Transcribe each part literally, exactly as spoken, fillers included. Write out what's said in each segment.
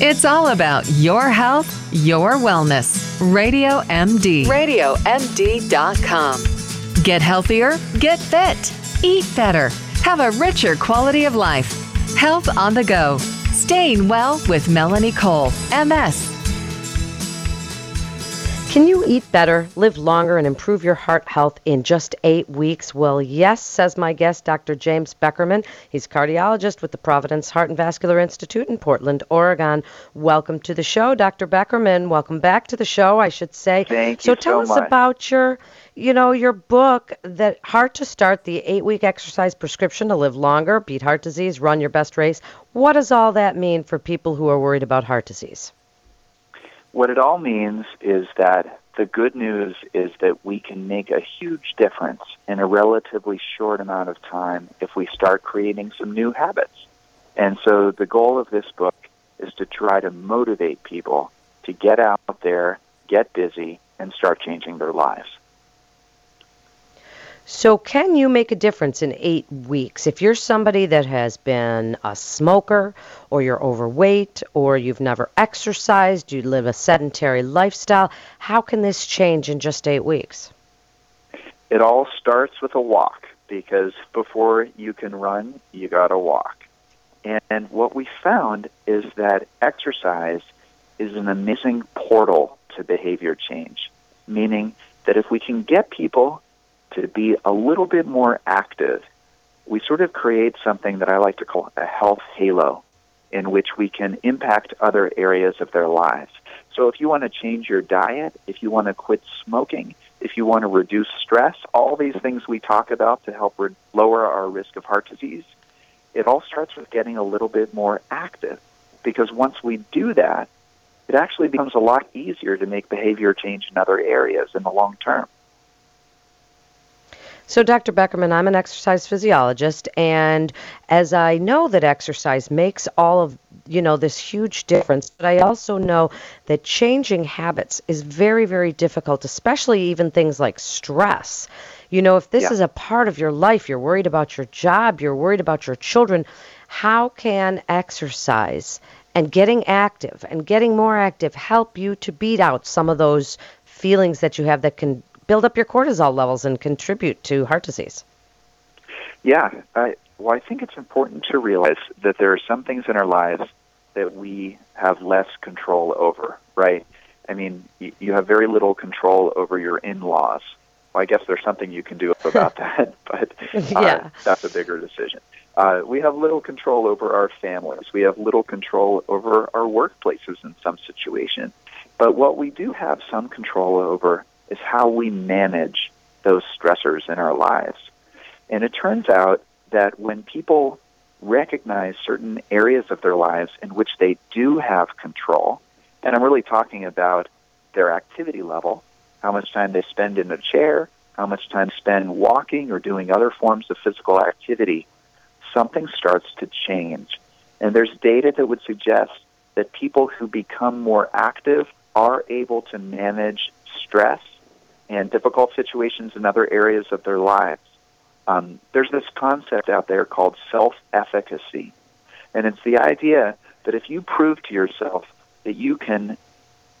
It's all about your health, your wellness. Radio M D. radio M D dot com. Get healthier, get fit, eat better, have a richer quality of life. Health on the go. Staying well with Melanie Cole, M S. Can you eat better, live longer, and improve your heart health in just eight weeks? Well, yes, says my guest, Doctor James Beckerman. He's a cardiologist with the Providence Heart and Vascular Institute in Portland, Oregon. Welcome to the show, Doctor Beckerman. Welcome back to the show, I should say. Thank you so much. So tell us about your, you know, your book, that Heart to Start, the eight-week exercise prescription to live longer, beat heart disease, run your best race. What does all that mean for people who are worried about heart disease? What it all means is that the good news is that we can make a huge difference in a relatively short amount of time if we start creating some new habits. And so the goal of this book is to try to motivate people to get out there, get busy, and start changing their lives. So can you make a difference in eight weeks? If you're somebody that has been a smoker, or you're overweight, or you've never exercised, you live a sedentary lifestyle, how can this change in just eight weeks? It all starts with a walk, because before you can run, you got to walk. And what we found is that exercise is an amazing portal to behavior change, meaning that if we can get people to be a little bit more active, we sort of create something that I like to call a health halo, in which we can impact other areas of their lives. So if you want to change your diet, if you want to quit smoking, if you want to reduce stress, all these things we talk about to help re- lower our risk of heart disease, it all starts with getting a little bit more active. Because once we do that, it actually becomes a lot easier to make behavior change in other areas in the long term. So, Doctor Beckerman, I'm an exercise physiologist, and as I know that exercise makes all of, you know, this huge difference, but I also know that changing habits is very, very difficult, especially even things like stress. You know, if this yeah. is a part of your life, you're worried about your job, you're worried about your children, how can exercise and getting active and getting more active help you to beat out some of those feelings that you have that can build up your cortisol levels and contribute to heart disease? Yeah. I, well, I think it's important to realize that there are some things in our lives that we have less control over, right? I mean, y- you have very little control over your in-laws. Well, I guess there's something you can do about that, but uh, yeah. that's a bigger decision. Uh, we have little control over our families. We have little control over our workplaces in some situations. But what we do have some control over is how we manage those stressors in our lives. And it turns out that when people recognize certain areas of their lives in which they do have control, and I'm really talking about their activity level, how much time they spend in a chair, how much time spend walking or doing other forms of physical activity, something starts to change. And there's data that would suggest that people who become more active are able to manage stress and difficult situations in other areas of their lives. Um, there's this concept out there called self-efficacy, and it's the idea that if you prove to yourself that you can,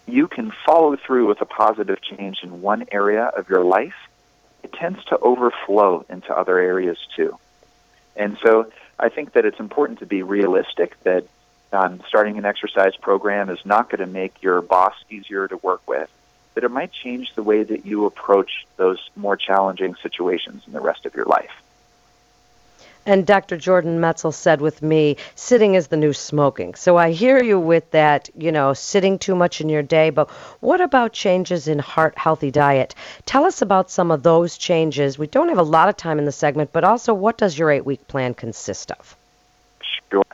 you can follow through with a positive change in one area of your life, it tends to overflow into other areas too. And so I think that it's important to be realistic that um, starting an exercise program is not going to make your boss easier to work with, but it might change the way that you approach those more challenging situations in the rest of your life. And Doctor Jordan Metzl said with me, sitting is the new smoking. So I hear you with that, you know, sitting too much in your day, but what about changes in heart-healthy diet? Tell us about some of those changes. We don't have a lot of time in the segment, but also what does your eight-week plan consist of? Sure.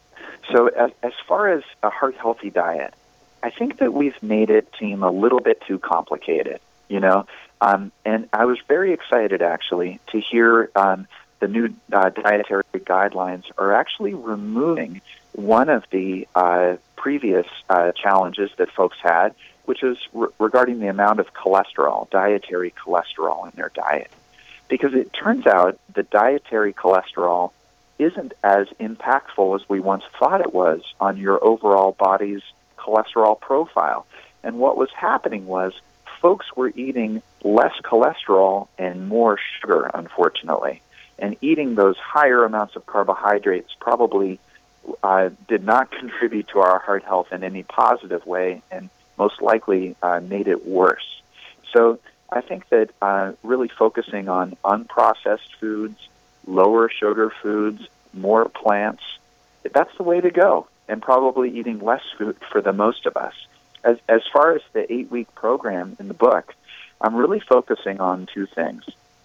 So as, as far as a heart-healthy diet, I think that we've made it seem a little bit too complicated, you know. Um, and I was very excited, actually, to hear um, the new uh, dietary guidelines are actually removing one of the uh, previous uh, challenges that folks had, which is re- regarding the amount of cholesterol, dietary cholesterol in their diet. Because it turns out that dietary cholesterol isn't as impactful as we once thought it was on your overall body's cholesterol profile. And what was happening was folks were eating less cholesterol and more sugar, unfortunately. And eating those higher amounts of carbohydrates probably uh, did not contribute to our heart health in any positive way, and most likely uh, made it worse. So I think that uh, really focusing on unprocessed foods, lower sugar foods, more plants, that's the way to go, and probably eating less food for the most of us. As, as far as the eight-week program in the book, I'm really focusing on two things: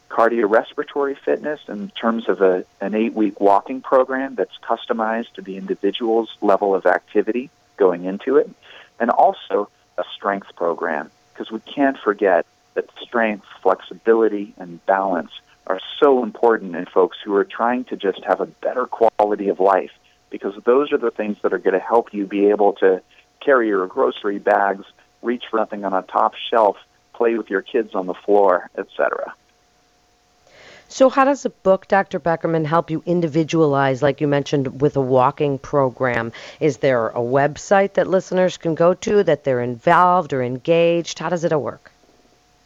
cardiorespiratory fitness in terms of a, an eight-week walking program that's customized to the individual's level of activity going into it, and also a strength program, because we can't forget that strength, flexibility, and balance are so important in folks who are trying to just have a better quality of life, because those are the things that are going to help you be able to carry your grocery bags, reach for nothing on a top shelf, play with your kids on the floor, et cetera. So how does the book, Doctor Beckerman, help you individualize, like you mentioned, with a walking program? Is there a website that listeners can go to that they're involved or engaged? How does it work?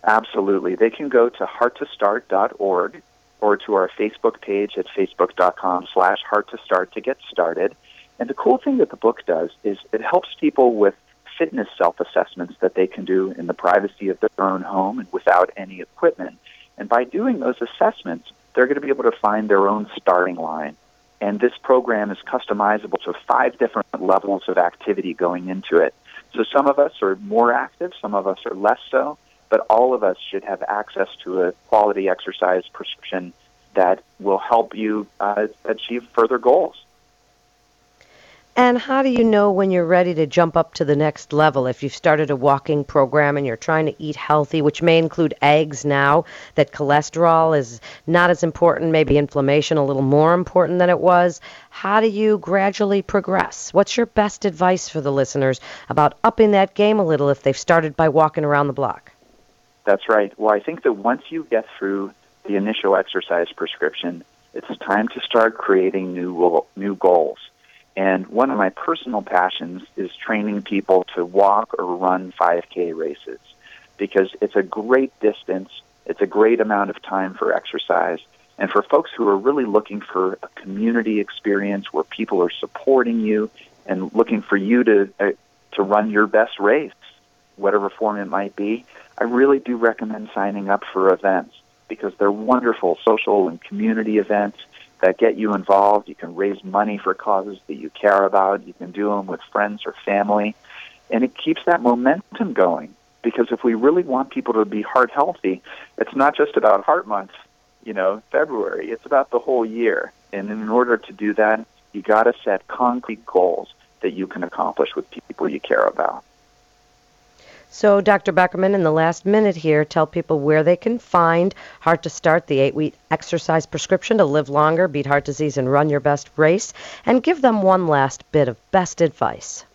Absolutely. They can go to heart to start dot org or to our Facebook page at facebook.com slash hearttostart to get started. And the cool thing that the book does is it helps people with fitness self-assessments that they can do in the privacy of their own home and without any equipment. And by doing those assessments, they're going to be able to find their own starting line. And this program is customizable to five different levels of activity going into it. So some of us are more active, some of us are less so, but all of us should have access to a quality exercise prescription that will help you uh, achieve further goals. And how do you know when you're ready to jump up to the next level? If you've started a walking program and you're trying to eat healthy, which may include eggs now, that cholesterol is not as important, maybe inflammation a little more important than it was, how do you gradually progress? What's your best advice for the listeners about upping that game a little if they've started by walking around the block? That's right. Well, I think that once you get through the initial exercise prescription, it's time to start creating new new goals. And one of my personal passions is training people to walk or run five K races, because it's a great distance, it's a great amount of time for exercise, and for folks who are really looking for a community experience where people are supporting you and looking for you to uh, to run your best race, whatever form it might be, I really do recommend signing up for events, because they're wonderful social and community events that get you involved. You can raise money for causes that you care about. You can do them with friends or family. And it keeps that momentum going, because if we really want people to be heart healthy, it's not just about Heart Month, you know, February. It's about the whole year. And in order to do that, you got to set concrete goals that you can accomplish with people you care about. So, Doctor Beckerman, in the last minute here, tell people where they can find Heart to Start, the eight-week exercise prescription to live longer, beat heart disease, and run your best race, and give them one last bit of best advice.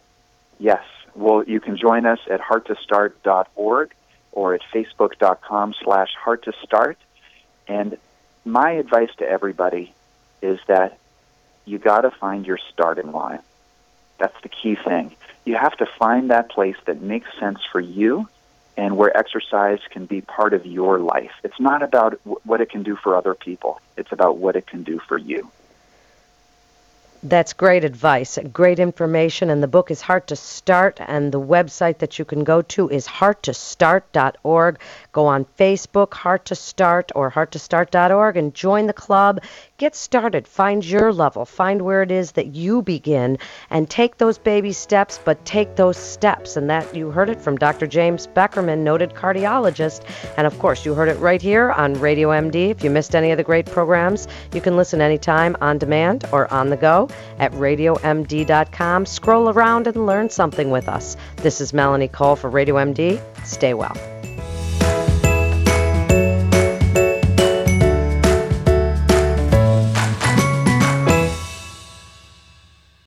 Yes. Well, you can join us at heart to start dot org or at facebook.com slash hearttostart. And my advice to everybody is that you got to find your starting line. That's the key thing. You have to find that place that makes sense for you and where exercise can be part of your life. It's not about w- what it can do for other people. It's about what it can do for you. That's great advice, great information, and the book is Heart to Start, and the website that you can go to is heart to start dot org. Go on Facebook, Heart to Start, or heart to start dot org, and join the club. Get started. Find your level. Find where it is that you begin, and take those baby steps, but take those steps. And that, you heard it from Doctor James Beckerman, noted cardiologist, and of course, you heard it right here on Radio M D. If you missed any of the great programs, you can listen anytime on demand or on the go at radio m d dot com. Scroll around and learn something with us. This is Melanie Cole for Radio M D. Stay well.